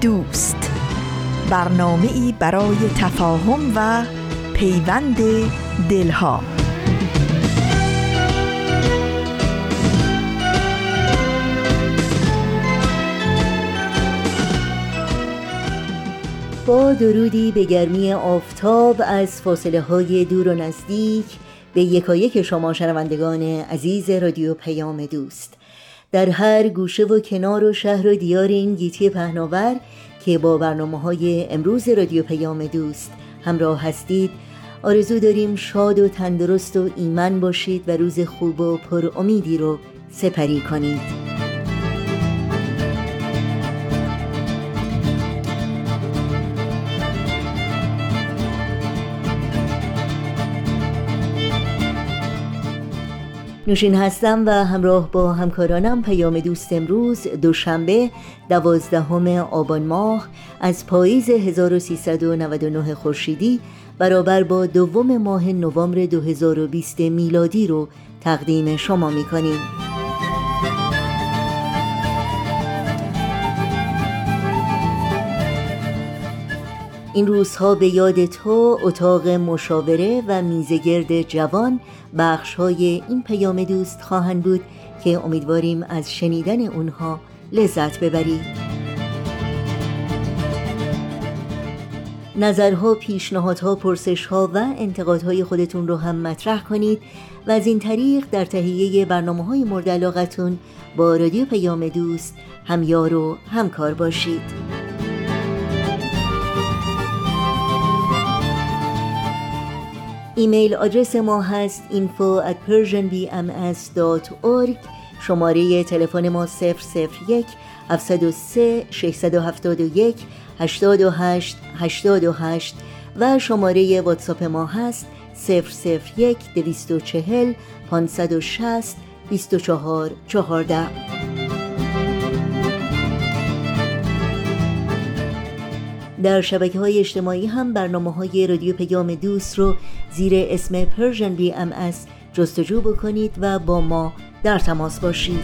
دوست، برنامه‌ای برای تفاهم و پیوند دلها. با درودی به گرمی آفتاب از فاصله‌های دور و نزدیک به یکایک شما شنوندگان عزیز رادیو پیام دوست، در هر گوشه و کنار و شهر و دیار این گیتی پهناور که با برنامه‌های امروز رادیو پیام دوست همراه هستید، آرزو داریم شاد و تندرست و ایمن باشید و روز خوب و پر امیدی رو سپری کنید. نوشین هستم و همراه با همکارانم پیام دوست امروز دوشنبه 12 آبان ماه از پاییز 1399 خورشیدی برابر با 2 ماه نوامبر 2020 میلادی رو تقدیم شما می‌کنیم. این روزها به یاد تو، اتاق مشاوره و میزگرد جوان بخش‌های این پیام دوست خواهند بود که امیدواریم از شنیدن اونها لذت ببرید. نظرها، پیشنهادها، پرسش‌ها و انتقادهای خودتون رو هم مطرح کنید و از این طریق در تهیه برنامه‌های مورد علاقتون با رادیو پیام دوست همیار و همکار باشید. ایمیل آدرس ما هست info@persianbms.org. شماره تلفن ما 001-703-671-88-88 و شماره واتساپ ما هست 001-240-560-2414. در شبکه‌های اجتماعی هم برنامه‌های رادیو پیام دوست رو زیر اسم Persian BMS جستجو بکنید و با ما در تماس باشید.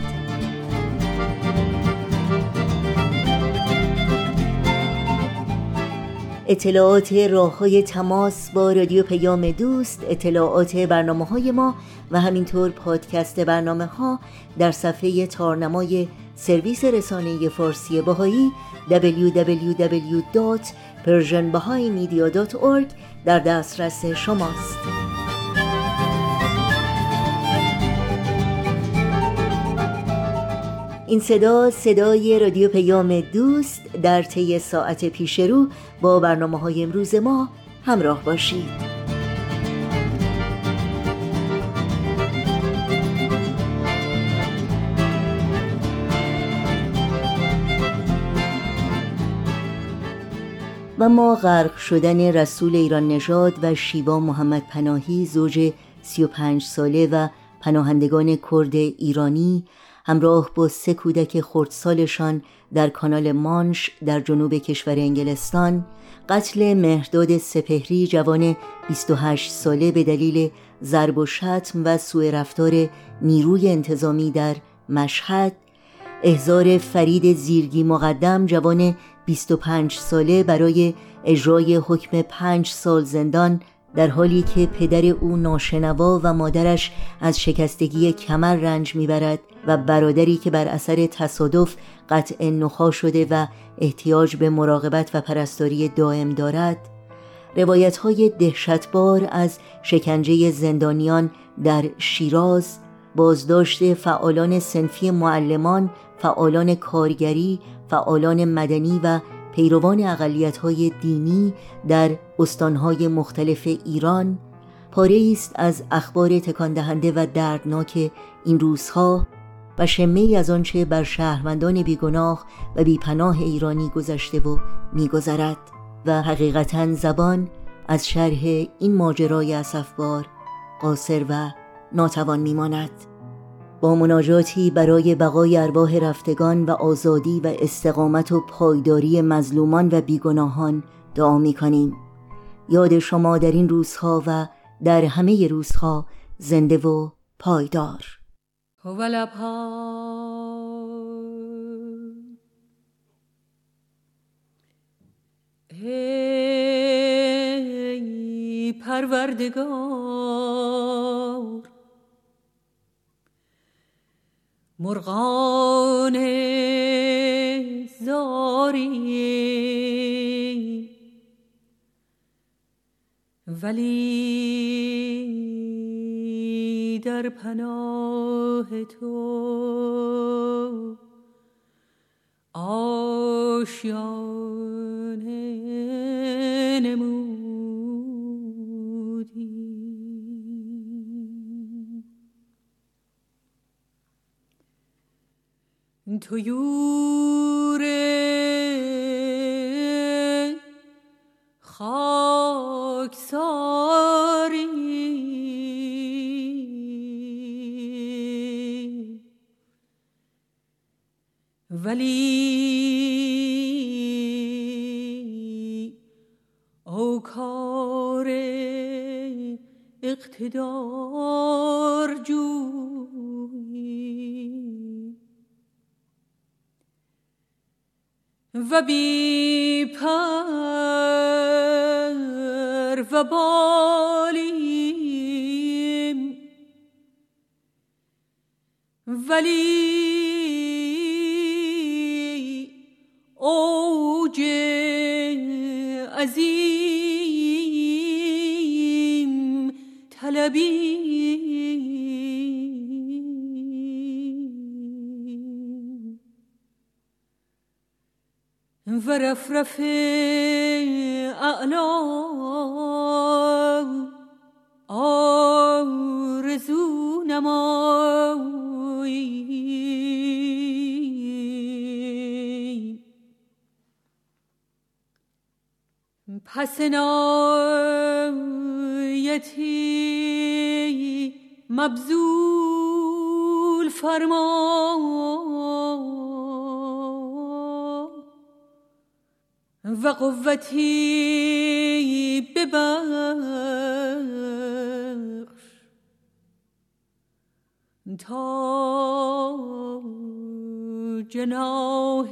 اطلاعات راه‌های تماس با رادیو پیام دوست، اطلاعات برنامه‌های ما و همینطور پادکست برنامه‌ها در صفحه تارنمای سرویس رسانه فارسی بهایی www.persianbahaimedia.org در دسترس شماست. این صدای رادیو پیام دوست. در طی ساعت پیش رو با برنامه‌های امروز ما همراه باشید. و ما غرق شدن رسول ایران نژاد و شیوا محمد پناهی، زوج 35 ساله و پناهندگان کرد ایرانی، همراه با 3 کودک خردسالشان در کانال مانش در جنوب کشور انگلستان، قتل مهرداد سپهری جوان 28 ساله به دلیل ضرب و شتم و سوء رفتار نیروی انتظامی در مشهد، احضار فرید زیرگی مقدم جوان 25 ساله برای اجرای حکم 5 سال زندان در حالی که پدر او ناشنوا و مادرش از شکستگی کمر رنج میبرد و برادری که بر اثر تصادف قطع نخا شده و احتیاج به مراقبت و پرستاری دائم دارد، روایت‌های دهشتبار از شکنجه زندانیان در شیراز، بازداشت فعالان صنفی معلمان، فعالان کارگری، فعالان مدنی و پیروان اقلیت‌های دینی در استان‌های مختلف ایران، پاره‌ای است از اخبار تکان‌دهنده و دردناک این روزها و شمه‌ای از آنچه بر شهروندان بیگناه و بیپناه ایرانی گذشته و میگذرد. و حقیقتاً زبان از شرح این ماجرای اسفبار قاصر و ناتوان میماند. با مناجاتی برای بقای ارواح رفتگان و آزادی و استقامت و پایداری مظلومان و بیگناهان دعا می‌کنیم. یاد شما در این روزها و در همه روزها زنده و پایدار. ای پروردگار، مرغان زاری ولی در پناه تو آشیان نمودی. طیور خاکساری ولی اوکار اقتدار جویی و بی پر و بالیم ولی اوج عظیم طلبی. و رفرف اعلا آرزو نمایی، پس نایتی مبذول فرما و قوتی ببخش تا جناح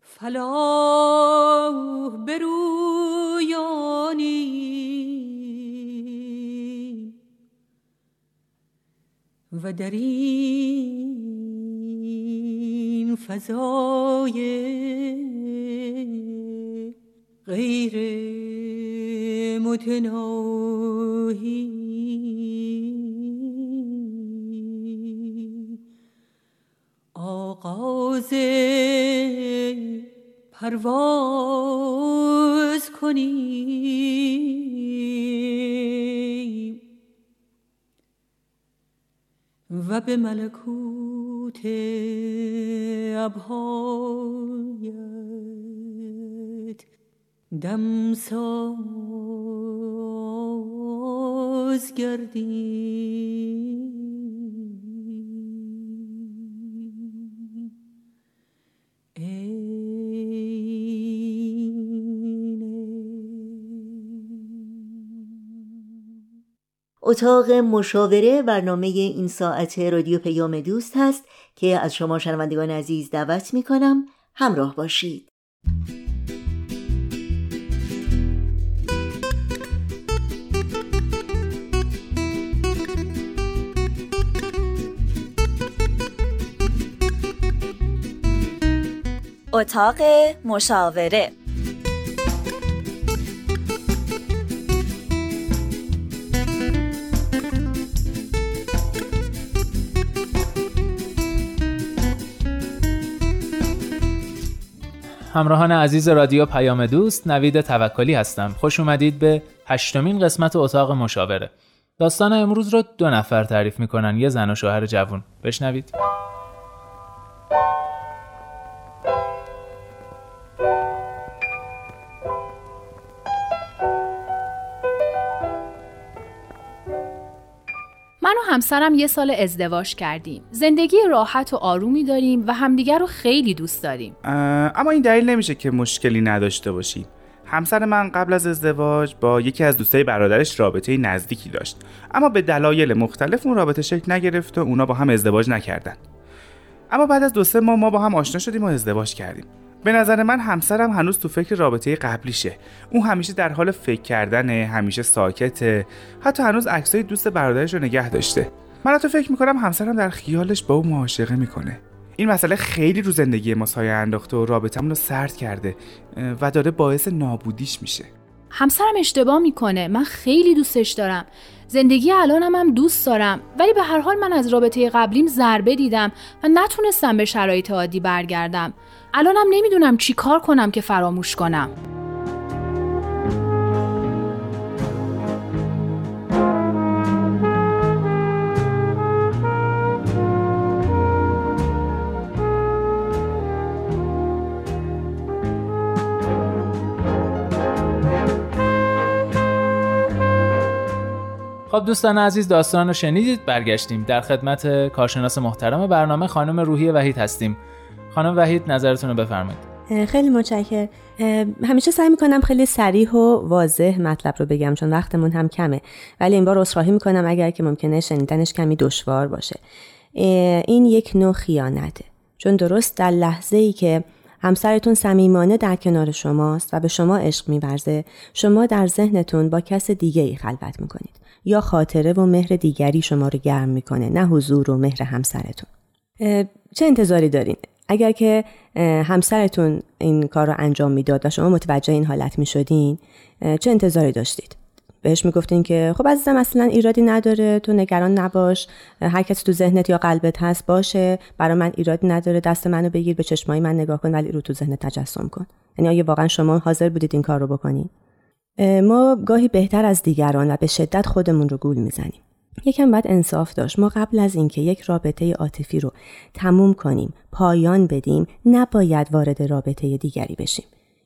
فلاح برویانی و در فضای غیر متناهی آغاز پرواز کنیم و به ملکوت ابهایت دمساز گردیم. اتاق مشاوره برنامه این ساعت رادیو پیام دوست هست که از شما شنوندگان عزیز دعوت می‌کنم همراه باشید. اتاق مشاوره. همراهان عزیز رادیو پیام دوست، نوید توکلی هستم. خوش اومدید به 8مین قسمت اتاق مشاوره. داستان امروز رو دو نفر تعریف میکنن، یه زن و شوهر جوون. بشنوید. من و همسرم 1 سال ازدواج کردیم. زندگی راحت و آرومی داریم و همدیگر رو خیلی دوست داریم. اما این دلیل نمیشه که مشکلی نداشته باشیم. همسر من قبل از ازدواج با یکی از دوستای برادرش رابطه نزدیکی داشت، اما به دلایل مختلف اون رابطه شکل نگرفت و اونا با هم ازدواج نکردن. اما بعد از 2-3 ماه ما با هم آشنا شدیم و ازدواج کردیم. به نظر من همسرم هنوز تو فکر رابطه قبلیشه. اون همیشه در حال فکر کردنه، همیشه ساکته، حتی هنوز عکسای دوست برادرش رو نگه داشته. من حتی فکر می‌کنم همسرم در خیالش با اون معاشقه می‌کنه. این مسئله خیلی رو زندگی ما سایه انداخته و رابطه‌مون رو سرد کرده و داره باعث نابودیش میشه. همسرم اشتباه میکنه. من خیلی دوستش دارم، زندگی الانم هم دوست دارم، ولی به هر حال من از رابطه قبلیم ضربه دیدم و نتونستم به شرایط عادی برگردم. الانم نمیدونم چی کار کنم که فراموش کنم. خب دوستان عزیز، داستان رو شنیدید. برگشتیم در خدمت کارشناس محترم برنامه خانم روحی وحید هستیم. خانم وحید نظرتون رو بفرمایید. خیلی متشکرم. همیشه سعی میکنم خیلی صریح و واضح مطلب رو بگم چون وقتمون هم کمه، ولی این بار عذرخواهی میکنم اگر که ممکنه شنیدنش کمی دشوار باشه. این یک نوع خیانته، چون درست در لحظه‌ای که همسرتون صمیمانه در کنار شماست و به شما عشق می‌ورزه، شما در ذهنتون با کس دیگه‌ای خلوت می‌کنید یا خاطره و مهر دیگری شما رو گرم می‌کنه، نه حضور و مهر همسرتون. چه انتظاری دارین؟ اگر که همسرتون این کار رو انجام میداد و شما متوجه این حالت میشدین، چه انتظاری داشتید؟ بهش میگفتین که خب عزیزم اصلا ایرادی نداره، تو نگران نباش، هر کسی تو ذهنت یا قلبت هست باشه، برای من ایرادی نداره، دست منو بگیر، به چشمای من نگاه کن ولی رو تو ذهنت تجسم کن. یعنی آیا واقعا شما حاضر بودید این کار رو بکنین؟ ما گاهی بهتر از دیگران و به شدت خودمون رو گول میزنیم. یکم باید انصاف داشت. ما قبل از اینکه یک رابطه عاطفی رو تموم کنیم، پایان بدیم، نباید وارد رابطه دیگری بشیم.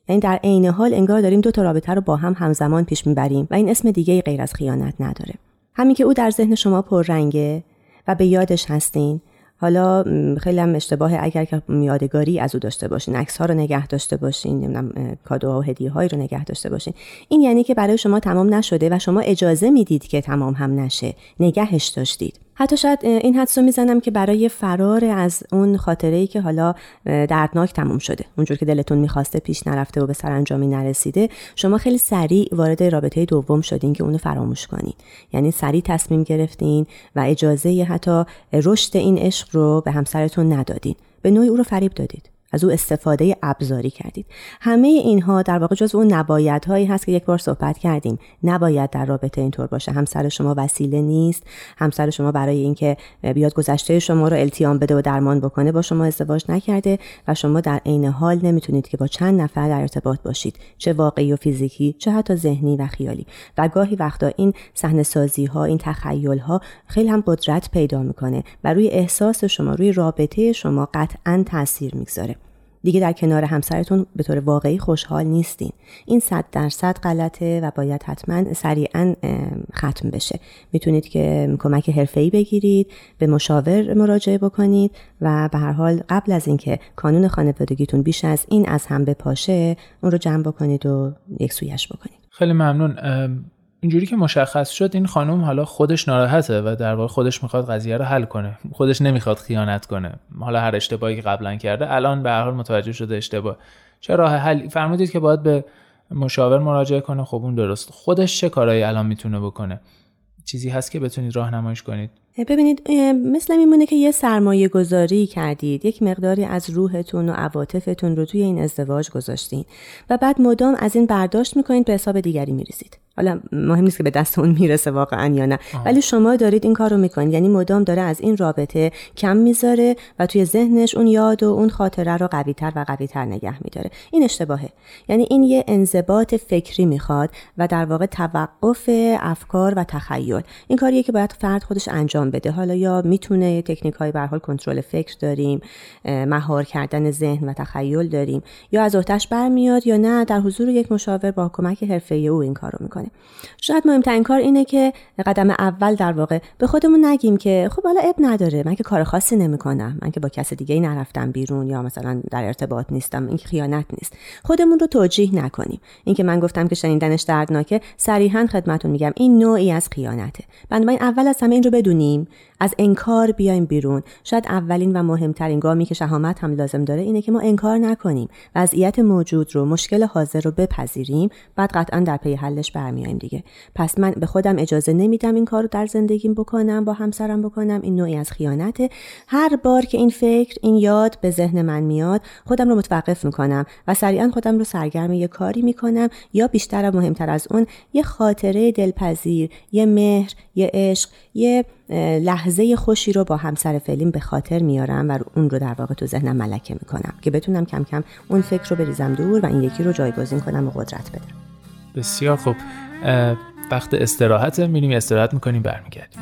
یعنی در عین حال انگار داریم 2 تا رابطه رو با هم همزمان پیش میبریم و این اسم دیگه غیر از خیانت نداره. همین که او در ذهن شما پررنگه و به یادش هستین. حالا خیلی هم اشتباهه اگر که یادگاری از او داشته باشین، عکس‌ها رو نگه داشته باشین، نمیدونم کادوها و هدیه‌هایی رو نگه داشته باشین. این یعنی که برای شما تمام نشده و شما اجازه میدید که تمام هم نشه، نگهش داشتید. حتی شاید این حدسو میزنم که برای فرار از اون خاطره‌ای که حالا دردناک تموم شده، اونجور که دلتون می‌خواسته پیش نرفته و به سرانجامی نرسیده، شما خیلی سریع وارد رابطه دوم شدین که اونو فراموش کنین. یعنی سریع تصمیم گرفتین و اجازه حتی رشد این عشق رو به همسرتون ندادین. به نوعی او رو فریب دادید. از او استفاده ابزاری کردید. همه اینها در واقع جزو اون نبایدهایی هست که یک بار صحبت کردیم. نباید در رابطه اینطور باشه. همسر شما وسیله نیست. همسر شما برای اینکه بیاد گذشته شما رو التیام بده و درمان بکنه با شما ازدواج نکرده و شما در عین حال نمیتونید که با چند نفر در ارتباط باشید، چه واقعی و فیزیکی، چه حتی ذهنی و خیالی. و گاهی وقتا این صحنه سازی ها، این تخیل ها خیلی هم قدرت پیدا میکنه و روی احساس شما، روی رابطه شما قطعاً تاثیر میگذاره. دیگه در کنار همسرتون به طور واقعی خوشحال نیستین. این 100% غلطه و باید حتما سریعا ختم بشه. میتونید که کمک حرفه‌ای بگیرید، به مشاور مراجعه بکنید و به هر حال قبل از اینکه کانون خانوادگیتون بیش از این از هم بپاشه، اون رو جمع بکنید و یک سویش بکنید. خیلی ممنون. اینجوری که مشخص شد این خانم حالا خودش ناراحته و در واقع خودش میخواد قضیه رو حل کنه، خودش نمیخواد خیانت کنه. حالا هر اشتباهی که قبلا کرده الان به هر حال متوجه شده اشتباه. چه راه حل فرمودید که باید به مشاور مراجعه کنه؟ خب اون درست. خودش چه کارهایی الان میتونه بکنه؟ چیزی هست که بتونید راهنماییش کنید؟ ببینید مثلا میمونه که یه سرمایه گذاری کردید، یک مقداری از روحتون و عواطفتون رو توی این ازدواج گذاشتین و بعد مدام از این برداشت میکنید، به حساب دیگری میریزید. حالا مهم نیست که به دست اون میرسه واقعا یا نه، ولی شما دارید این کار رو میکنید، یعنی مدام داره از این رابطه کم میذاره و توی ذهنش اون یاد و اون خاطره رو قوی‌تر و قوی‌تر نگه میداره. این اشتباهه، یعنی این یه انضباط فکری میخواد و در واقع توقف افکار و تخیل. این کاریه که باید فرد خودش انجام بده. حالا یا میتونه تکنیک‌های به هر حال کنترل فکر داریم، مهار کردن ذهن و تخیل داریم، یا از عهده‌اش برمیاد یا نه در حضور یک مشاور با کمک حرفه‌ای او این کارو میکنه. شاید مهمترین کار اینه که قدم اول در واقع به خودمون نگیم که خب حالا عیب نداره، من که کار خاصی نمیکنم، من که با کس دیگه‌ای نرفتم بیرون یا مثلا در ارتباط نیستم، این خیانت نیست. خودمون رو توجیه نکنیم. این که من گفتم که شنیدنش دردناکه، صریحاً خدمتتون میگم این نوعی از خیانته. بنابراین اول از همه این رو بدونیم، از انکار بیایم بیرون. شاید اولین و مهمترین گامی که شهامت هم لازم داره اینه که ما انکار نکنیم، وضعیت موجود رو، مشکل حاضر رو بپذیریم، بعد قطعاً در پی حلش برمیایم دیگه. پس من به خودم اجازه نمیدم این کارو در زندگیم بکنم، با همسرم بکنم، این نوعی از خیانته. هر بار که این فکر، این یاد به ذهن من میاد، خودم رو متوقف میکنم و سریعاً خودم رو سرگرم یه کاری میکنم، یا بیشتر و مهمتر از اون یه خاطره دلپذیر، یه مهر، یه عشق، یه لحظه خوشی رو با همسر فعلیم به خاطر میارم و اون رو در واقع تو ذهنم ملکه میکنم که بتونم کم کم اون فکر رو بریزم دور و این یکی رو جایگزین کنم و قدرت بدم. بسیار خوب، وقت استراحت، میریم استراحت میکنیم، برمیگردیم.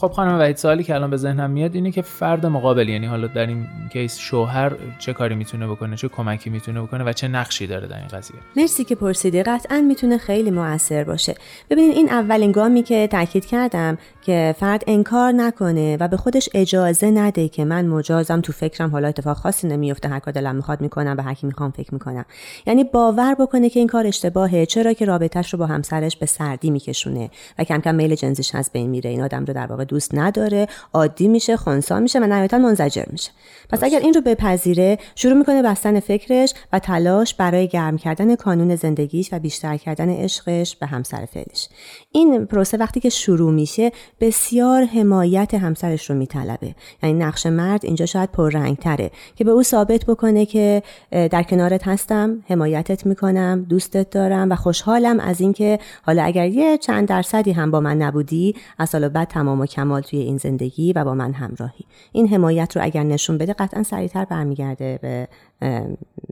خب خانم وحید، سوالی که الان به ذهنم میاد اینه که فرد مقابل، یعنی حالا در این کیس شوهر، چه کاری میتونه بکنه، چه کمکی میتونه بکنه و چه نقشی داره در این قضیه؟ مرسی که پرسیده. قطعاً میتونه خیلی مؤثر باشه. ببینید این اولین گامی که تاکید کردم که فرد انکار نکنه و به خودش اجازه نده که من مجازم، تو فکرم، حالا اتفاق خاصی نمیفته، هر کار دلم میخواد میکنم، به هر کی میخوام فکر میکنم. یعنی باور بکنه که این کار اشتباهه، چرا که رابطه‌اش رو با همسرش به سردی میکشونه و کم کم میل جنسیش از بین میره، این آدم رو در واقع دوست نداره، عادی میشه، خنثی میشه و نهایتاً منزجر میشه. پس اگر این رو بپذیره، شروع میکنه بستن فکرش و تلاش برای گرم کردن کانون زندگیش و بیشتر کردن عشقش به همسر فعلیش. این پروسه وقتی که شروع میشه، بسیار حمایت همسرش رو میطلبه. یعنی نقش مرد اینجا شاید پررنگ‌تره که به او ثابت بکنه که در کنارت هستم، حمایتت میکنم، دوستت دارم و خوشحالم از اینکه حالا اگر یه چند درصدی هم با من نبودی، از حالا بعد تمام و کمال توی این زندگی و با من همراهی. این حمایت رو اگر نشون بده، قطعاً سریعتر برمیگرده به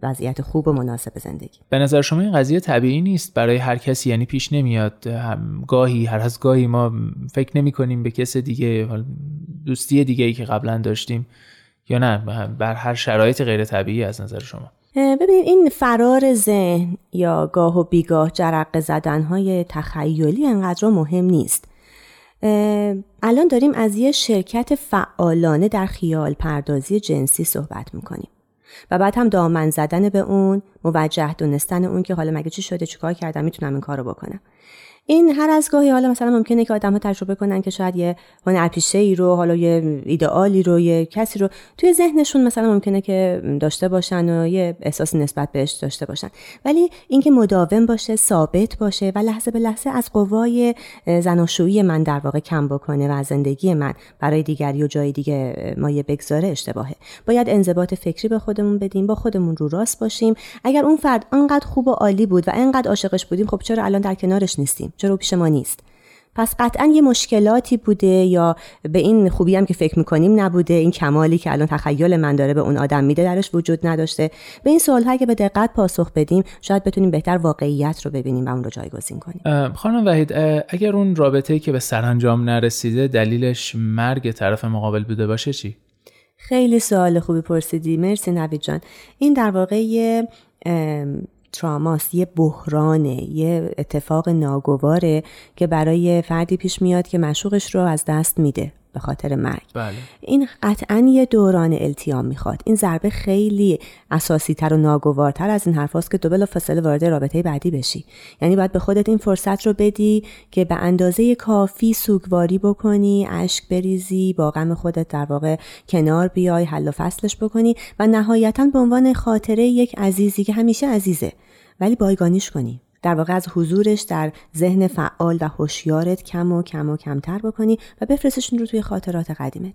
وضعیت خوب و مناسب زندگی. به نظر شما این قضیه طبیعی نیست برای هر کسی؟ یعنی پیش نمیاد گاهی، هر از گاهی ما فکر نمی‌کنیم به کس دیگه، دوستی دیگه‌ای که قبلا داشتیم یا نه، بر هر شرایط غیر طبیعی از نظر شما؟ ببینید این فرار ذهن یا گاه و بیگاه جرقه زدن‌های تخیلی انقدر مهم نیست. الان داریم از یه شرکت فعالانه در خیال پردازی جنسی صحبت میکنیم و بعد هم دامن زدن به اون، موجه دونستن اون که حالا مگه چی شده، چیکار کردم، میتونم این کارو بکنم. این هر از گاهی، حالا مثلا ممکنه که آدم‌ها تجربه کنن که شاید یه هنرپیشه‌ای رو، حالا یه ایدئالی رو، یه کسی رو توی ذهنشون مثلا ممکنه که داشته باشن و یه احساس نسبت بهش داشته باشن، ولی اینکه مداوم باشه، ثابت باشه و لحظه به لحظه از قوای زناشویی من در واقع کم بکنه و از زندگی من برای دیگری و جای دیگه مایه بگذاره، اشتباهه. باید انضباط فکری به خودمون بدیم، با خودمون رو راست باشیم. اگر اون فرد انقدر خوب و عالی بود و انقدر عاشقش بودیم، خب چرا الان در کنارش نیستیم؟ چرا پیش ما نیست؟ پس قطعا یه مشکلاتی بوده، یا به این خوبی هم که فکر میکنیم نبوده، این کمالی که الان تخیل من داره به اون آدم میده درش وجود نداشته. به این سوال‌ها اگه به دقت پاسخ بدیم، شاید بتونیم بهتر واقعیت رو ببینیم و اون رو جایگزین کنیم. خانم وحید، اگر اون رابطه‌ای که به سرانجام نرسیده دلیلش مرگ طرف مقابل بوده باشه چی؟ خیلی سوال خوبی پرسیدی، مرسی نوید جان. این در واقع یه تراماست، یه بحرانه، یه اتفاق ناگواره که برای فردی پیش میاد که معشوقش رو از دست میده به خاطر مرگ. بله. این قطعاً یه دوران التیام میخواد. این ضربه خیلی اساسی تر و ناگوارتر از این حرفاست که تو بلافاصله وارد رابطه بعدی بشی. یعنی باید به خودت این فرصت رو بدی که به اندازه کافی سوگواری بکنی، اشک بریزی، با غم خودت در واقع کنار بیای، حل و فصلش بکنی و نهایتاً به عنوان خاطره یک عزیزی که همیشه عزیزه ولی بایگانیش کنی. در واقع از حضورش در ذهن فعال و هوشیارت کم و کم و کمتر بکنی و بفرستشون رو توی خاطرات قدیمت.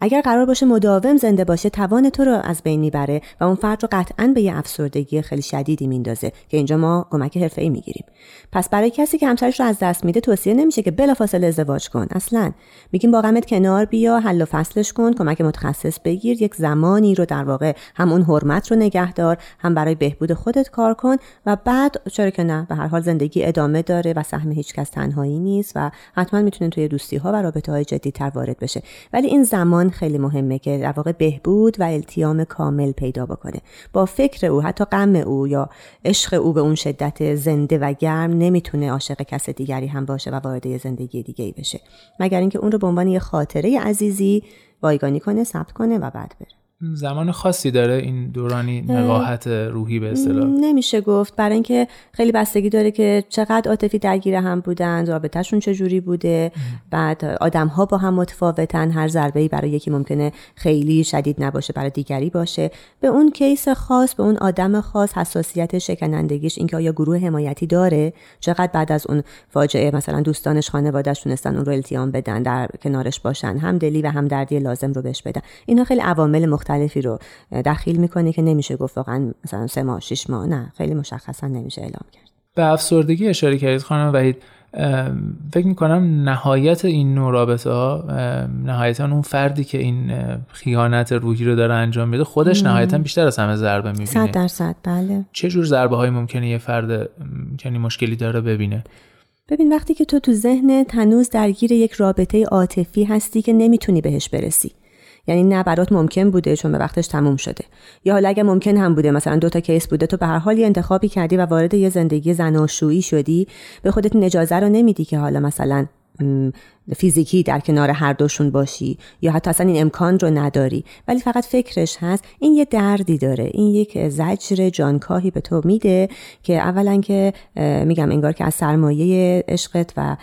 اگر قرار باشه مداوم زنده باشه، توان تو رو از بین میبره و اون فرد رو قطعاً به یه افسردگی خیلی شدیدی میندازه که اینجا ما کمک حرفه‌ای میگیریم. پس برای کسی که همسرش رو از دست میده توصیه نمیشه که بلافاصله ازدواج کن. اصلاً میگیم با غمت کنار بیا، حل و فصلش کن، کمک متخصص بگیر، یک زمانی رو در واقع هم اون حرمت رو نگهدار، هم برای بهبود خودت کار کن و بعد چرا که نه، به هر حال زندگی ادامه داره و سهم هیچ کس تنهایی نیست و حتما میتونه توی دوستی ها و رابطه های جدی‌تر وارد بشه. ولی این زمان خیلی مهمه که در واقع بهبود و التیام کامل پیدا بکنه. با فکر او، حتی غم او یا عشق او به اون شدت زنده و گرم نمیتونه عاشق کس دیگری هم باشه و وارد زندگی دیگه‌ای بشه، مگر اینکه اون رو به عنوان یه خاطره عزیزی بایگانی کنه، ثبت کنه و بعد بره. زمان خاصی داره این دورانی نقاهت روحی به اصطلاح؟ نمیشه گفت، برای اینکه خیلی بستگی داره که چقدر عاطفی درگیر هم بودن، رابطه‌شون چجوری بوده، بعد آدم‌ها با هم متفاوتن، هر ضربه‌ای برای یکی ممکنه خیلی شدید نباشه، برای دیگری باشه. به اون کیس خاص، به اون آدم خاص، حساسیت شکنندگیش، اینکه آیا گروه حمایتی داره، چقدر بعد از اون فاجعه مثلا دوستانش، خانواده‌اش تونستن اون رو التیام بدن، در کنارش باشن، همدلی و همدردی لازم رو بهش بدن. اینا خیلی عوامل مختلفی رو دخیل میکنه که نمیشه گفت واقعا مثلا 3 ماه 6 ماه، نه، خیلی مشخصا نمیشه اعلام کرد. به افسردگی اشاره کردید خانم وحید. فکر میکنم نهایت این نوع رابطه ها، نهایتا اون فردی که این خیانت روحی رو داره انجام میده خودش نهایتا بیشتر از همه ضربه میبینه. 100%. بله. چه جور ضربه هایی ممکنه یه فرد چنین مشکلی داره ببینه؟ ببین، وقتی که تو ذهنت هنوز درگیر یک رابطه عاطفی هستی که نمیتونی بهش برسی، یعنی نه برات ممکن بوده چون به وقتش تموم شده، یا حالا اگه ممکن هم بوده، مثلا 2 تا کیس بوده، تو به هر حال یه انتخابی کردی و وارد یه زندگی زناشویی شدی، به خودت اجازه رو نمیدی که حالا مثلا فیزیکی در کنار هر دوشون باشی یا حتی اصلا این امکان رو نداری، ولی فقط فکرش هست. این یه دردی داره، این یک زجر جانکاهی به تو میده که اولا که میگم انگار که از سرمایه عشقت و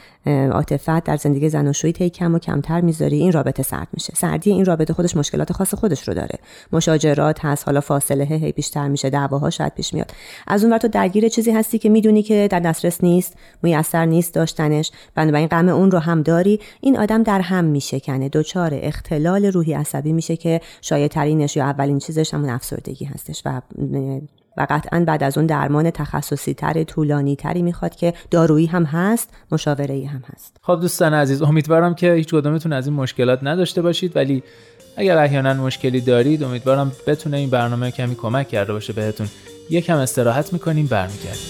عاطفت در زندگی زناشویی تی کم و کمتر میذاری، این رابطه سرد میشه. سردی این رابطه خودش مشکلات خاص خودش رو داره، مشاجرات هست، حالا فاصله هی بیشتر میشه، دعواها شاید پیش میاد. از اون ور تو درگیر چیزی هستی که میدونی که در دسترس نیست، میسر نیست داشتنش، بنابراین غم اون رو هم داری. این آدم در هم میشکنه، دچار اختلال روحی عصبی میشه که شایع‌ترینش یا اولین چیزش همون افسردگی هستش و قطعاً بعد از اون درمان تخصصی تر، طولانی تری میخواد که دارویی هم هست، مشاوره‌ای هم هست. خب دوستان عزیز، امیدوارم که هیچ کدومتون از این مشکلات نداشته باشید، ولی اگر احیانا مشکلی دارید امیدوارم بتونه این برنامه کمی کمک کرده باشه بهتون. یکم استراحت میکنیم، برمیگردیم.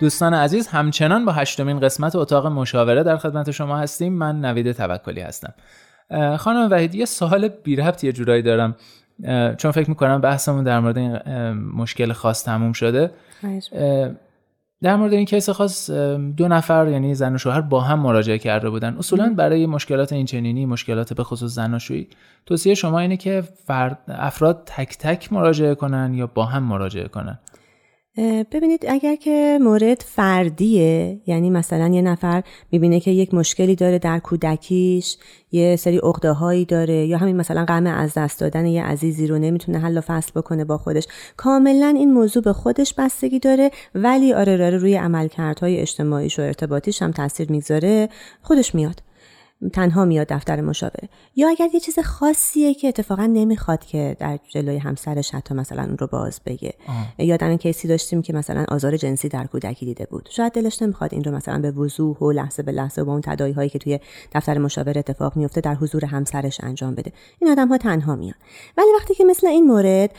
دوستان عزیز، همچنان با 8مین قسمت اتاق مشاوره در خدمت شما هستیم. من نوید توکلی هستم. خانم وحید، یه سوال بی ربط یه جورایی دارم، چون فکر می‌کنم بحثمون در مورد این مشکل خاص تموم شده. در مورد این کیس خاص 2 نفر یعنی زن و شوهر با هم مراجعه کرده بودن. اصولاً برای مشکلات اینچنینی، مشکلات به خصوص زناشویی، توصیه شما اینه که افراد تک تک مراجعه کنن یا با هم مراجعه کنن؟ ببینید، اگر که مورد فردیه، یعنی مثلا یه نفر میبینه که یک مشکلی داره در کودکیش، یه سری عقده‌هایی داره، یا همین مثلا غم از دست دادن یه عزیزی رو نمیتونه حل و فصل بکنه با خودش، کاملا این موضوع به خودش بستگی داره. ولی آره، روی عملکردهای اجتماعیش و ارتباطیش هم تاثیر میذاره، خودش میاد. تنها میاد دفتر مشاوره، یا اگر یه چیز خاصیه که اتفاقا نمیخواد که در جلوی همسرش حتی مثلا اون رو باز بگه. یادم کیسی داشتیم که مثلا آزار جنسی در کودکی دیده بود، شاید دلش نمیخواد این رو مثلا به وضوح و لحظه به لحظه و با اون تداعی هایی که توی دفتر مشاوره اتفاق میفته در حضور همسرش انجام بده. این آدم‌ها تنها میان. ولی وقتی که مثلا این مورد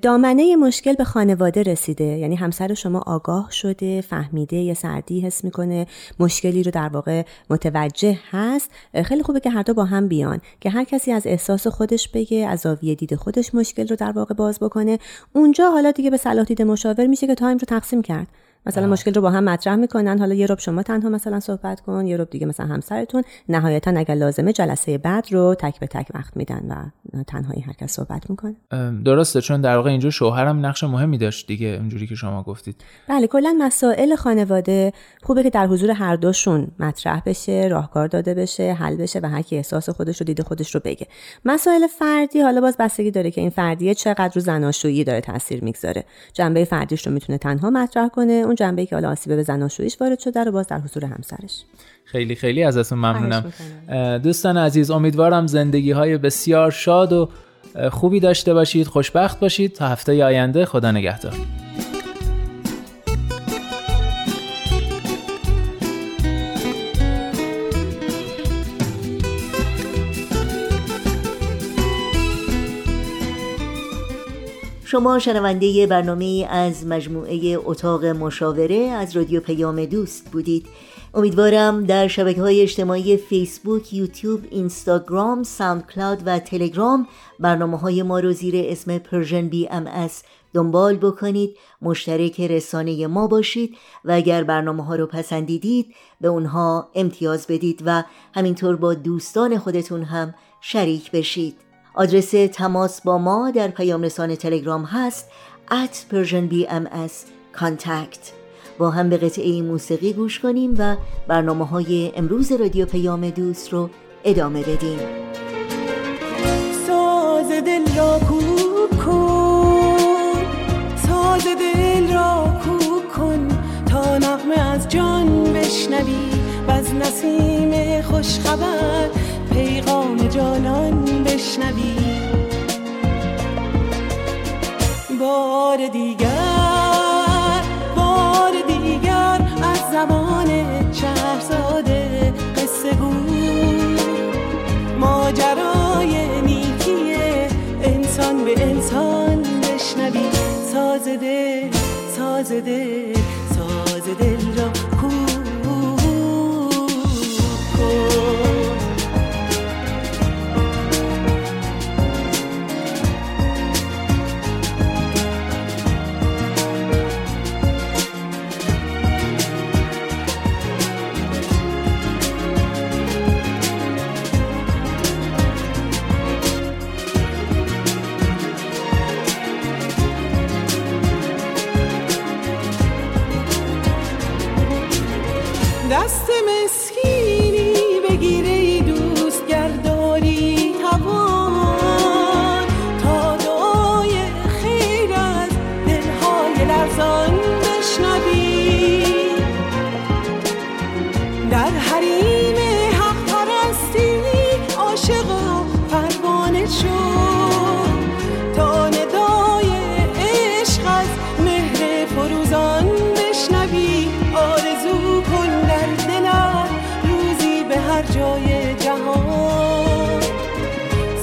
دامنه مشکل به خانواده رسیده، یعنی همسر شما آگاه شده، فهمیده، یه سردی حس میکنه، مشکلی رو در واقع متوجه هست، خیلی خوبه که هر دو با هم بیان، که هر کسی از احساس خودش بگه، از زاویه دید خودش مشکل رو در واقع باز بکنه. اونجا حالا دیگه به صلاح دید مشاور میشه که تایم رو تقسیم کرد. مثلا مشکل رو با هم مطرح میکنن، حالا یه رب شما تنها مثلا صحبت کن، یه رب دیگه مثلا همسرتون، نهایتا اگر لازمه جلسه بعد رو تک به تک وقت میدن و تنهایی هر کس صحبت میکنه. درسته، چون در واقع اینجا شوهرم نقش مهمی داشت دیگه، اونجوری که شما گفتید. بله، کلا مسائل خانواده خوبه که در حضور هر دوشون مطرح بشه، راهکار داده بشه، حل بشه و هر کی احساس خودش رو، دید خودش رو بگه. مسائل فردی حالا باز بستگی داره که این فردیه چقدر رو زناشویی داره تاثیر میگذاره. جنبه فردیش رو میتونه تنها مطرح کنه، اون جنبه‌ای که حالا آسیب به زناشوییش وارد شده رو باز در حضور همسرش. خیلی خیلی ازتون ممنونم. دوستان عزیز، امیدوارم زندگی‌های بسیار شاد و خوبی داشته باشید، خوشبخت باشید. تا هفته آینده، خدا نگهدار. شما شنونده برنامه از مجموعه اتاق مشاوره از رادیو پیام دوست بودید. امیدوارم در شبکه‌های اجتماعی فیسبوک، یوتیوب، اینستاگرام، ساوند کلاود و تلگرام برنامه‌های ما رو زیر اسم Persian BMS دنبال بکنید، مشترک رسانه ما باشید و اگر برنامه‌ها رو پسندیدید به اونها امتیاز بدید و همینطور با دوستان خودتون هم شریک بشید. آدرس تماس با ما در پیام رسان تلگرام هست @PersianBMSContact. با هم به قطعه موسیقی گوش کنیم و برنامه‌های امروز رادیو پیام دوست رو ادامه بدیم. ساز دل را کوک کن، ساز دل را کوک کن، تا نغمه از جان بشنوی و از نسیم خوشخبر پیغام جانان بشنوی. بار دیگر، بار دیگر از زبان شهرزاد قصه گوی، ماجرای نیکی انسان به انسان بشنوی. ساز دل، ساز دل، ساز دل را کوک کن. دست مسکینی بگیره ای دوست، گرداری توان تا دعای خیر از دلهای لرزان بشنوی. در حریم حق پرستی عاشق و پروانه شو، تا ندای عشق از مهر فروزان بشنوی. آرزو کن جای جهان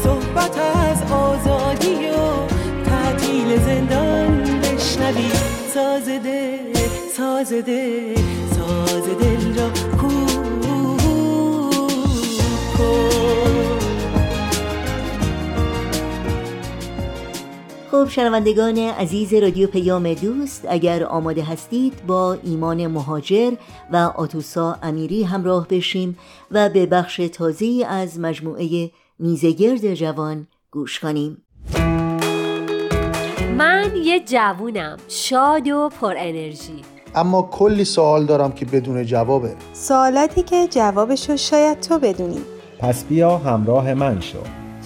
صحبت از آزادی و تعطیل زندان بشنوی. ساز دل، ساز دل، ساز دل را کوک کن. خب شنوندگان عزیز رادیو پیام دوست، اگر آماده هستید با ایمان مهاجر و آتوسا امیری همراه بشیم و به بخش تازه‌ای از مجموعه میزگرد جوان گوش کنیم. من یه جوونم شاد و پر انرژی، اما کلی سوال دارم که بدون جوابه، سوالاتی که جوابشو شاید تو بدونی. پس بیا همراه من شو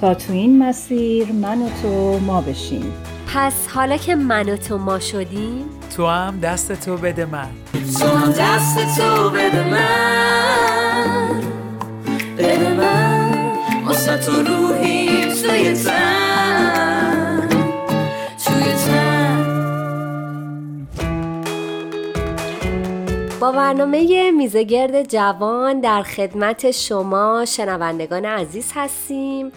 تا تو این مسیر من و تو ما بشیم. پس حالا که من و تو ما شدیم، تو هم دست تو بده من، تو هم دست تو بده من، دل من وسط و روحی توی تن توی تن. با برنامه میزگرد جوان در خدمت شما شنوندگان عزیز هستیم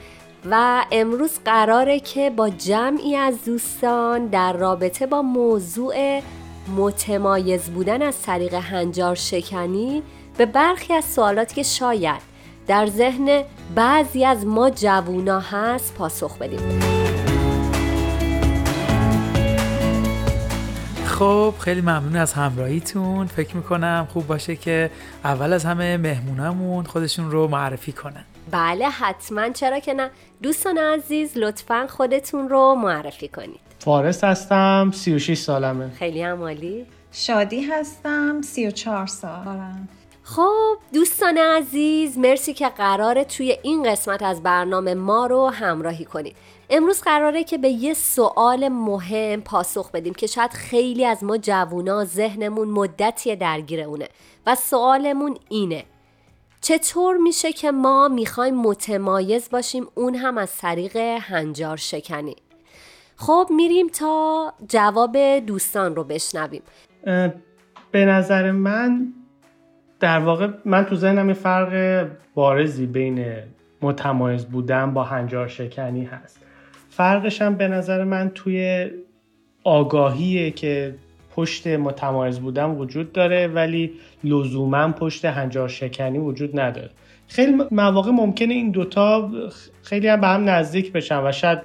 و امروز قراره که با جمعی از دوستان در رابطه با موضوع متمایز بودن از طریق هنجار شکنی به برخی از سوالاتی که شاید در ذهن بعضی از ما جوونا هست پاسخ بدیم. خب خیلی ممنون از همراهیتون. فکر میکنم خوب باشه که اول از همه مهمونمون خودشون رو معرفی کنن. بله حتما، چرا که نه. دوستان عزیز لطفاً خودتون رو معرفی کنید. فارس هستم، 36 سالمه. خیلی عالی. شادی هستم، 34 سالم. خب دوستان عزیز مرسی که قراره توی این قسمت از برنامه ما رو همراهی کنید. امروز قراره که به یه سوال مهم پاسخ بدیم که شاید خیلی از ما جوونا ذهنمون مدتی درگیر اونه و سوالمون اینه: چطور میشه که ما میخوایم متمایز باشیم، اون هم از طریق هنجار شکنی؟ خب میریم تا جواب دوستان رو بشنویم. به نظر من در واقع من تو ذهنم یه فرق بارزی بین متمایز بودن با هنجار شکنی هست. فرقش هم به نظر من توی آگاهیه که پشت متمایز بودن وجود داره ولی لزوماً پشت هنجار شکنی وجود نداره. خیلی مواقع ممکنه این دوتا خیلی هم به هم نزدیک بشن و شاید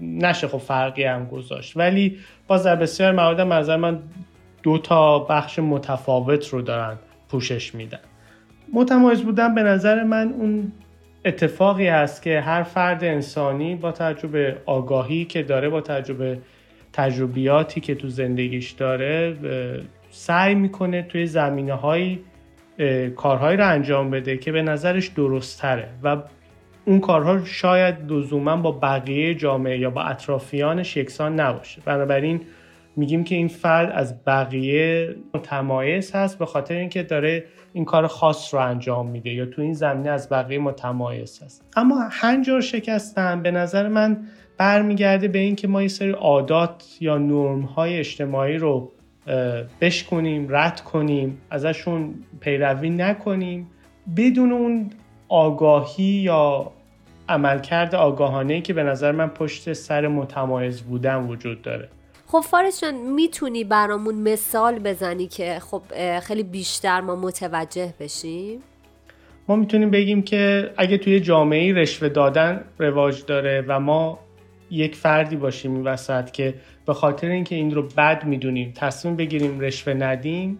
نشه خب فرقی هم گذاشت، ولی باز در بسیار موارد به نظر من دوتا بخش متفاوت رو دارن پوشش میدن. متمایز بودن به نظر من اون اتفاقی هست که هر فرد انسانی با تجربه آگاهی که داره، با تجربیاتی که تو زندگیش داره، سعی میکنه توی زمینه‌های کارهایی رو انجام بده که به نظرش درست‌تره و اون کارها شاید لزوما با بقیه جامعه یا با اطرافیانش یکسان نباشه. بنابراین میگیم که این فرد از بقیه متمایز هست به خاطر اینکه داره این کار خاص رو انجام میده یا تو این زمینه از بقیه متمایز هست. اما هنجار شکستن به نظر من برمیگرده به این که ما یه سری عادات یا نرم‌های اجتماعی رو بشکنیم، رد کنیم، ازشون پیروی نکنیم بدون اون آگاهی یا عملکرد آگاهانه‌ای که به نظر من پشت سر متمایز بودن وجود داره. خب فارس جان میتونی برامون مثال بزنی که خب خیلی بیشتر ما متوجه بشیم؟ ما میتونیم بگیم که اگه توی جامعه رشوه دادن رواج داره و ما یک فردی باشیم این وسط که به خاطر اینکه این رو بد میدونیم تصمیم بگیریم رشوه ندیم،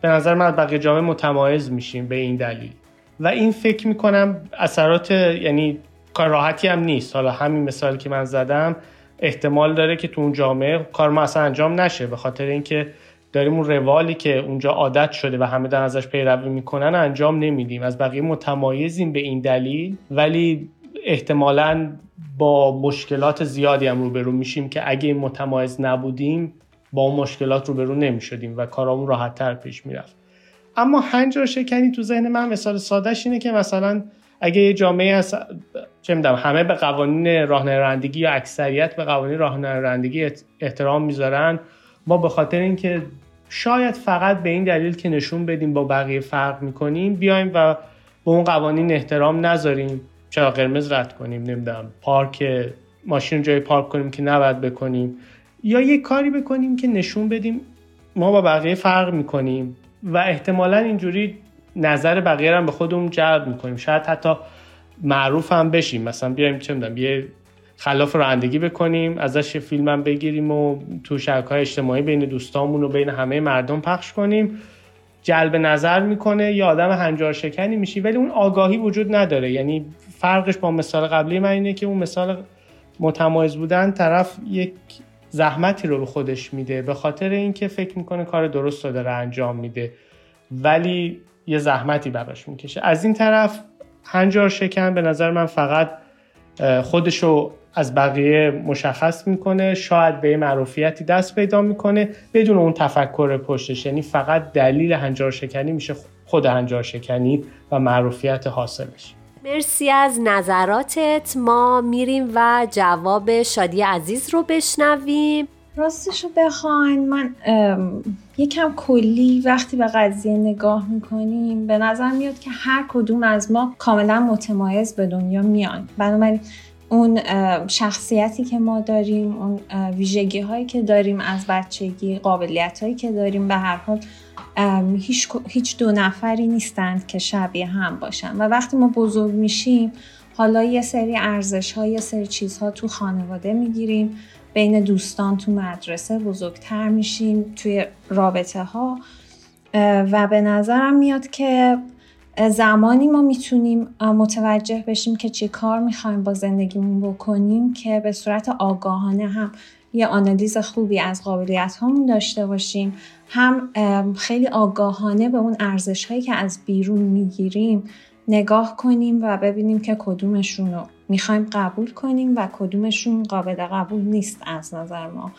به نظر من بقیه جامعه متمایز میشیم به این دلیل و این فکر میکنم اثرات، یعنی کار راحتی هم نیست. حالا همین مثال که من زدم احتمال داره که تو اون جامعه کار ما اصلا انجام نشه به خاطر اینکه داریم اون روالی که اونجا عادت شده و همه دارن ازش پیروی میکنن انجام نمیدیم. از بقیه متمایزیم به این دلیل ولی احتمالاً با مشکلات زیادی هم روبرو میشیم که اگه متمایز نبودیم با اون مشکلات روبرو نمیشدیم و کارامون راحت‌تر پیش میرفت. اما هنجار شکنی تو ذهن من مثال ساده‌اش اینه که مثلا اگه یه جامعه هست چه میدونم همه به قوانین راهنمایندگی یا اکثریت به قوانین راهنمایندگی احترام میذارن، ما به خاطر اینکه شاید فقط به این دلیل که نشون بدیم با بقیه فرق میکنیم بیایم و به اون قوانین احترام نذاریم، چرا قرمز رد کنیم، نمیدونم پارک ماشین جای پارک کنیم که نباید بکنیم یا یه کاری بکنیم که نشون بدیم ما با بقیه فرق میکنیم و احتمالاً اینجوری نظر بقیه هم به خودمون جلب میکنیم. شاید حتی معروف هم بشیم، مثلا بیایم چه میدونم یه خلاف رانندگی بکنیم، ازش یه فیلم هم بگیریم و تو شبکه‌های اجتماعی بین دوستامون و بین همه مردم پخش کنیم، جلب نظر میکنه، یه آدم هنجار شکنی میشی ولی اون آگاهی وجود نداره. یعنی فرقش با مثال قبلی من اینه که اون مثال متمایز بودن طرف یک زحمتی رو به خودش میده به خاطر اینکه فکر میکنه کار درست رو داره انجام میده ولی یه زحمتی براش میکشه. از این طرف هنجار شکن به نظر من فقط خودشو از بقیه مشخص میکنه، شاید به معروفیتی دست پیدا میکنه بدون اون تفکر پشتش. یعنی فقط دلیل هنجار شکنی میشه خودهنجار شکنی و معروفیت حاصلش. مرسی از نظراتت. ما میریم و جواب شادی عزیز رو بشنویم. راستشو بخواین من یکم کلی وقتی به قضیه نگاه میکنیم به نظر میاد که هر کدوم از ما کاملا متمایز به دنیا میان. بنابراین اون شخصیتی که ما داریم، اون ویژگی هایی که داریم از بچگی، قابلیت هایی که داریم، به هر حال هیچ دو نفری نیستند که شبیه هم باشن. و وقتی ما بزرگ میشیم حالا یه سری ارزش ها، یه سری چیزها تو خانواده میگیریم، بین دوستان، تو مدرسه، بزرگتر میشیم توی رابطه ها و به نظرم میاد که زمانی ما میتونیم متوجه بشیم که چی کار میخوایم با زندگیمون بکنیم که به صورت آگاهانه هم یه آنالیز خوبی از قابلیت هامون داشته باشیم، هم خیلی آگاهانه به اون ارزش هایی که از بیرون میگیریم نگاه کنیم و ببینیم که کدومشون رو میخوایم قبول کنیم و کدومشون قابل قبول نیست از نظر ما.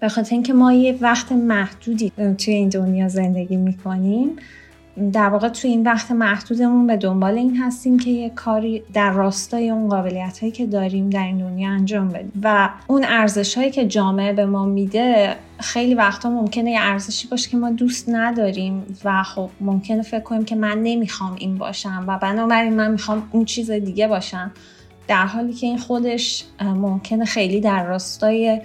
به خاطر اینکه ما یه وقت محدودی توی این دنیا زندگی میکنیم، در واقع توی این وقت محدودمون به دنبال این هستیم که یه کاری در راستای اون قابلیت هایی که داریم در این دنیا انجام بدیم و اون ارزش هایی که جامعه به ما میده خیلی وقتا ممکنه یه ارزشی باشه که ما دوست نداریم و خب ممکنه فکر کنیم که من نمیخوام این باشم و بنابراین من میخوام اون چیز دیگه باشم، در حالی که این خودش ممکنه خیلی در راستای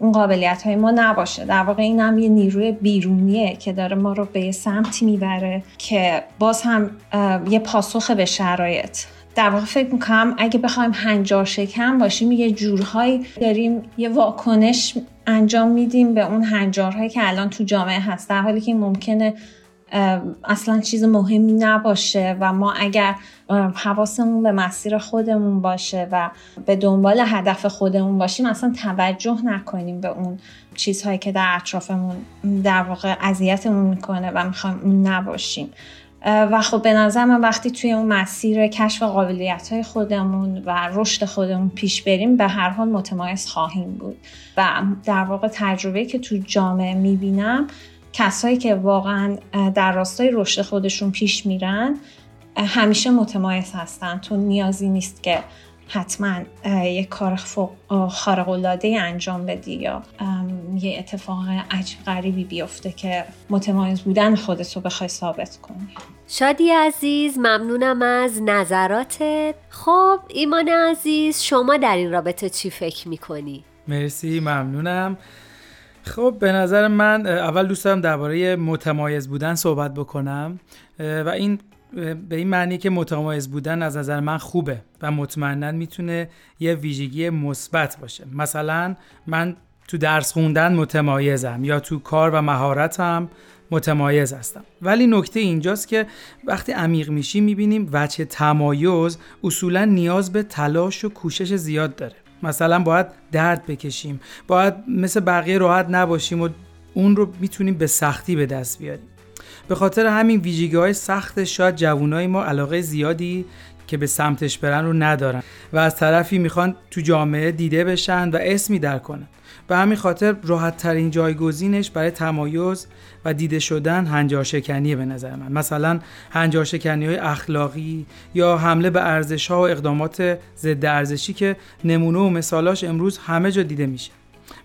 اون قابلیت های ما نباشه. در واقع این هم یه نیروی بیرونیه که داره ما رو به یه سمتی میبره که باز هم یه پاسخ به شرایط. در واقع فکر میکنم اگه بخوایم هنجار شکن باشیم یه جورهایی داریم یه واکنش انجام میدیم به اون هنجارهایی که الان تو جامعه هست، در حالی که ممکنه اصلا چیز مهمی نباشه و ما اگر حواسمون به مسیر خودمون باشه و به دنبال هدف خودمون باشیم اصلا توجه نکنیم به اون چیزهایی که در اطرافمون در واقع اذیتمون میکنه و میخوایم اون نباشیم. و خب به نظر من وقتی توی اون مسیر کشف قابلیت‌های خودمون و رشد خودمون پیش بریم به هر حال متمایز خواهیم بود و در واقع تجربه‌ای که تو جامعه میبینم کسایی که واقعا در راستای رشد خودشون پیش میرن همیشه متمایز هستن، تو نیازی نیست که حتما یه کار خارق‌العاده انجام بدی یا یه اتفاق عجیب غریبی بیفته که متمایز بودن خودتو بخوای ثابت کنی. شادی عزیز ممنونم از نظراتت. خب ایمان عزیز شما در این رابطه چی فکر میکنی؟ مرسی ممنونم. خب به نظر من اول دوست دارم درباره متمایز بودن صحبت بکنم و این به این معنی که متمایز بودن از نظر من خوبه و مطمئناً میتونه یه ویژگی مثبت باشه. مثلا من تو درس خوندن متمایزم یا تو کار و مهارتم متمایز هستم، ولی نکته اینجاست که وقتی عمیق میشیم میبینیم وجه تمایز اصولاً نیاز به تلاش و کوشش زیاد داره. مثلا باید درد بکشیم، باید مثل بقیه راحت نباشیم و اون رو میتونیم به سختی به دست بیاریم. به خاطر همین ویژگی‌های سخت شاید جوانای ما علاقه زیادی که به سمتش برن رو ندارن و از طرفی میخوان تو جامعه دیده بشن و اسمی در کنن. به همین خاطر راحت ترین جایگزینش برای تمایز و دیده شدن هنجارشکنیه به نظر من. مثلا هنجارشکنی‌های اخلاقی یا حمله به ارزش‌ها و اقدامات ضد ارزشی که نمونه و مثالاش امروز همه جا دیده میشه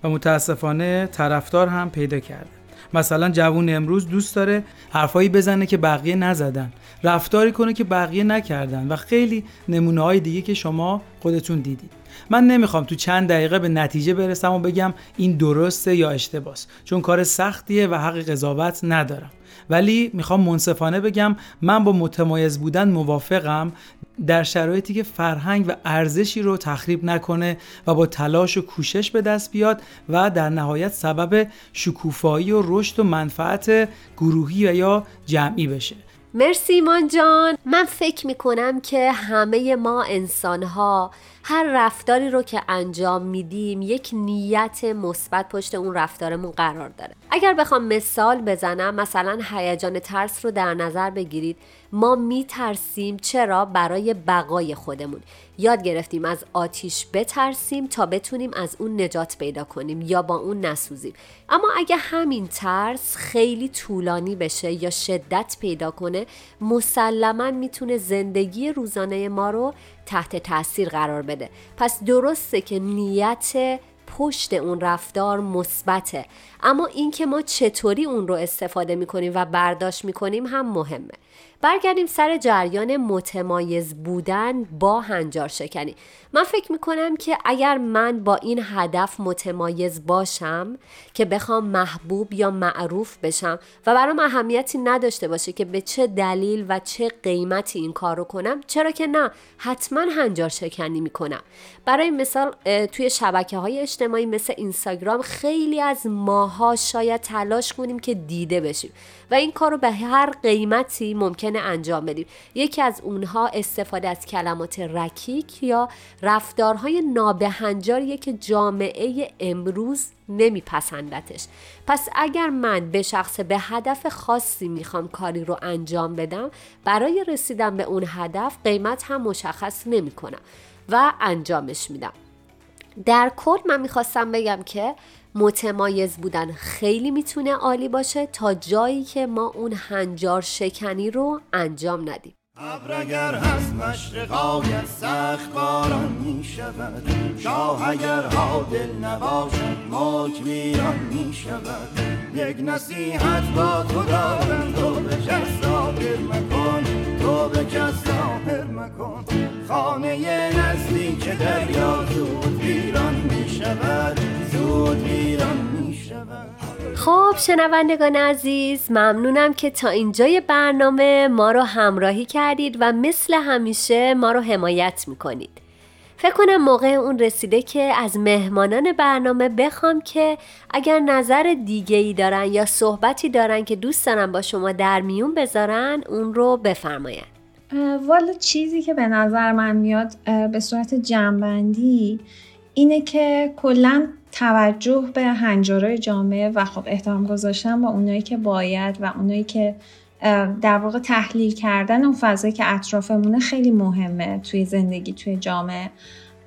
و متاسفانه طرفدار هم پیدا کرده. مثلا جوون امروز دوست داره حرفایی بزنه که بقیه نزدن، رفتاری کنه که بقیه نکردن و خیلی نمونه‌های دیگه که شما خودتون دیدید. من نمیخوام تو چند دقیقه به نتیجه برسم و بگم این درسته یا اشتباهه، چون کار سختیه و حق قضاوت ندارم، ولی میخوام منصفانه بگم من با متمایز بودن موافقم در شرایطی که فرهنگ و ارزشی رو تخریب نکنه و با تلاش و کوشش به دست بیاد و در نهایت سبب شکوفایی و رشد و منفعت گروهی و یا جمعی بشه. مرسی ایمان جان. من فکر میکنم که همه ما انسانها هر رفتاری رو که انجام میدیم یک نیت مثبت پشت اون رفتارمون قرار داره. اگر بخوام مثال بزنم، مثلا هیجان ترس رو در نظر بگیرید. ما میترسیم چرا؟ برای بقای خودمون. یاد گرفتیم از آتیش بترسیم تا بتونیم از اون نجات پیدا کنیم یا با اون نسوزیم. اما اگه همین ترس خیلی طولانی بشه یا شدت پیدا کنه، مسلماً میتونه زندگی روزانه ما رو تحت تاثیر قرار بده. پس درسته که نیت پشت اون رفتار مثبته، اما این که ما چطوری اون رو استفاده میکنیم و برداشت میکنیم هم مهمه. برگردیم سر جریان متمایز بودن با هنجار شکنی. من فکر میکنم که اگر من با این هدف متمایز باشم که بخوام محبوب یا معروف بشم و برام اهمیتی نداشته باشه که به چه دلیل و چه قیمتی این کار رو کنم، چرا که نه، حتما هنجار شکنی میکنم. برای مثال توی شبکه‌های اجتماعی مثل اینستاگرام خیلی از ماها شاید تلاش کنیم که دیده بشیم و این کار رو به هر قیمتی ممکنه انجام بدیم. یکی از اونها استفاده از کلمات رکیک یا رفتارهای نابهنجاریه که جامعه امروز نمیپسندتش. پس اگر من به شخص به هدف خاصی میخوام کاری رو انجام بدم، برای رسیدن به اون هدف قیمت هم مشخص نمی کنم و انجامش میدم. در کل من میخواستم بگم که متمایز بودن خیلی میتونه عالی باشه تا جایی که ما اون هنجار شکنی رو انجام ندیم. ابر اگر از مشرق آید سخت باران میشود، شاه اگر عادل نباشد موج ویران میشود. یک نصیحت با تو دارم، تو به کس ظاهر مکن، تو به کس ظاهر مکن. خانه نزدیک دریا زود ویران میشود، زود ویران میشود. خب شنوندگان عزیز، ممنونم که تا اینجای برنامه ما رو همراهی کردید و مثل همیشه ما رو حمایت میکنید. فکر کنم موقع اون رسیده که از مهمانان برنامه بخوام که اگر نظر دیگه‌ای دارن یا صحبتی دارن که دوست دارن با شما در میون بذارن، اون رو بفرماین. والا چیزی که به نظر من میاد به صورت جمع‌بندی اینه که کلاً توجه به هنجارهای جامعه و خب احترام گذاشتن با اونایی که باید و اونایی که در واقع تحلیل کردن اون فضایی که اطرافمونه خیلی مهمه توی زندگی، توی جامعه.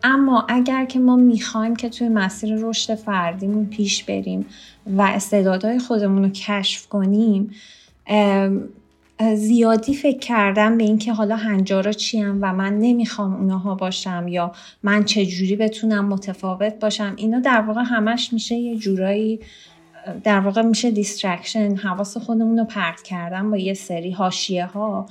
اما اگر که ما میخوایم که توی مسیر رشد فردیمون پیش بریم و استعدادهای خودمون رو کشف کنیم، زیادی فکر کردم به این که حالا هنجارا چیم و من نمیخوام اونها باشم یا من چجوری بتونم متفاوت باشم، اینا در واقع همش میشه یه جورایی در واقع میشه دیسترکشن، حواس خودمون رو پرت کردن با یه سری حاشیه ها،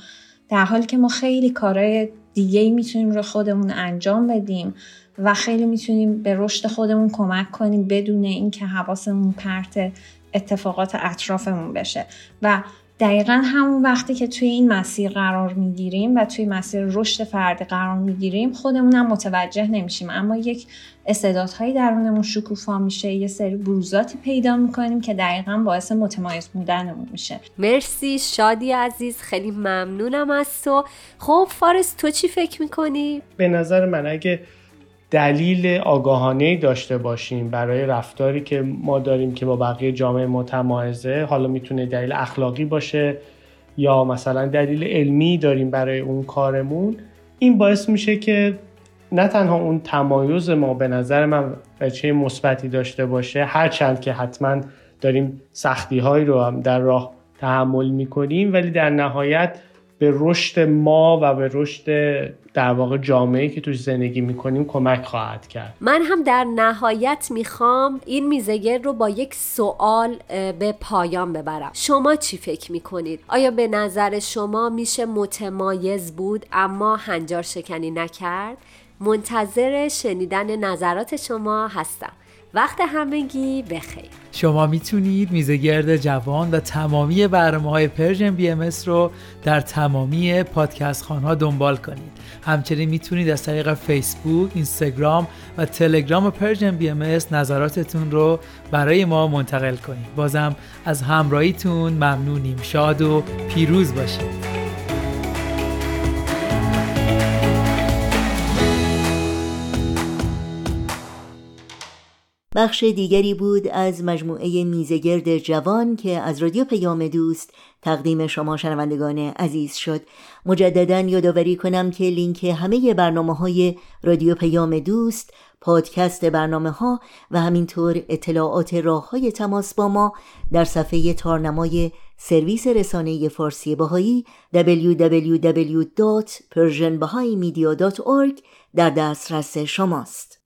در حالی که ما خیلی کارهای دیگه‌ای میتونیم رو خودمون انجام بدیم و خیلی میتونیم به رشد خودمون کمک کنیم بدون این که حواسمون پرت اتفاقات اطرافمون بشه. و دقیقا همون وقتی که توی این مسیر قرار میگیریم و توی مسیر رشد فردی قرار میگیریم، خودمونم متوجه نمیشیم، اما یک استعدادهایی درونمون شکوفا میشه، یه سری بروزاتی پیدا میکنیم که دقیقا باعث متمایز بودنمون میشه. مرسی شادی عزیز، خیلی ممنونم از تو. خب فارس، تو چی فکر میکنی؟ به نظر من اگه دلیل آگاهانه‌ای داشته باشیم برای رفتاری که ما داریم که با بقیه جامعه متمایزه، حالا میتونه دلیل اخلاقی باشه یا مثلا دلیل علمی داریم برای اون کارمون، این باعث میشه که نه تنها اون تمایز ما به نظر من چه مثبتی داشته باشه، هرچند که حتما داریم سختی‌هایی رو هم در راه تحمل میکنیم، ولی در نهایت به رشد ما و به رشد در واقع جامعه‌ای که توش زندگی می‌کنیم کمک خواهد کرد. من هم در نهایت می‌خوام این میزگرد رو با یک سوال به پایان ببرم. شما چی فکر می‌کنید؟ آیا به نظر شما میشه متمایز بود اما هنجار شکنی نکرد؟ منتظر شنیدن نظرات شما هستم. وقت همگی بخیر. شما میتونید میزگرد جوان و تمامی برنامه‌های پرژن BMS رو در تمامی پادکست خوان‌ها دنبال کنید. همچنین میتونید از طریق فیسبوک، اینستاگرام و تلگرام پرژن BMS نظراتتون رو برای ما منتقل کنید. بازم از همراهیتون ممنونیم. شاد و پیروز باشید. بخش دیگری بود از مجموعه میزگرد جوان که از رادیو پیام دوست تقدیم شما شنوندگان عزیز شد. مجدداً یادآوری کنم که لینک همه برنامه‌های رادیو پیام دوست، پادکست برنامه‌ها و همینطور اطلاعات راه‌های تماس با ما در صفحه تارنمای سرویس رسانه فارسی باهایی www.persianbahaimedia.org در دسترس شماست.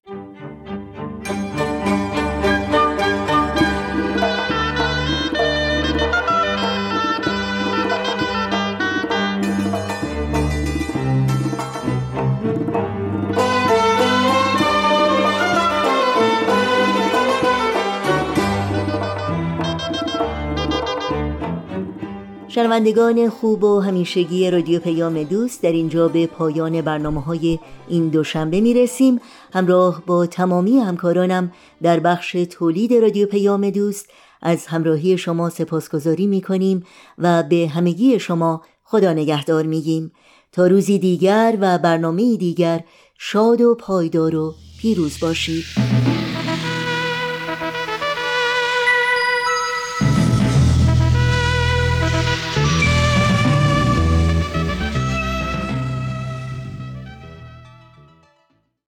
شنوندگان خوب و همیشگی رادیو پیام دوست، در اینجا به پایان برنامه‌های این دوشنبه می‌رسیم. همراه با تمامی همکارانم در بخش تولید رادیو پیام دوست از همراهی شما سپاسگزاری می‌کنیم و به همگی شما خدا نگهدار می‌گیم. تا روزی دیگر و برنامه‌ای دیگر، شاد و پایدار و پیروز باشید.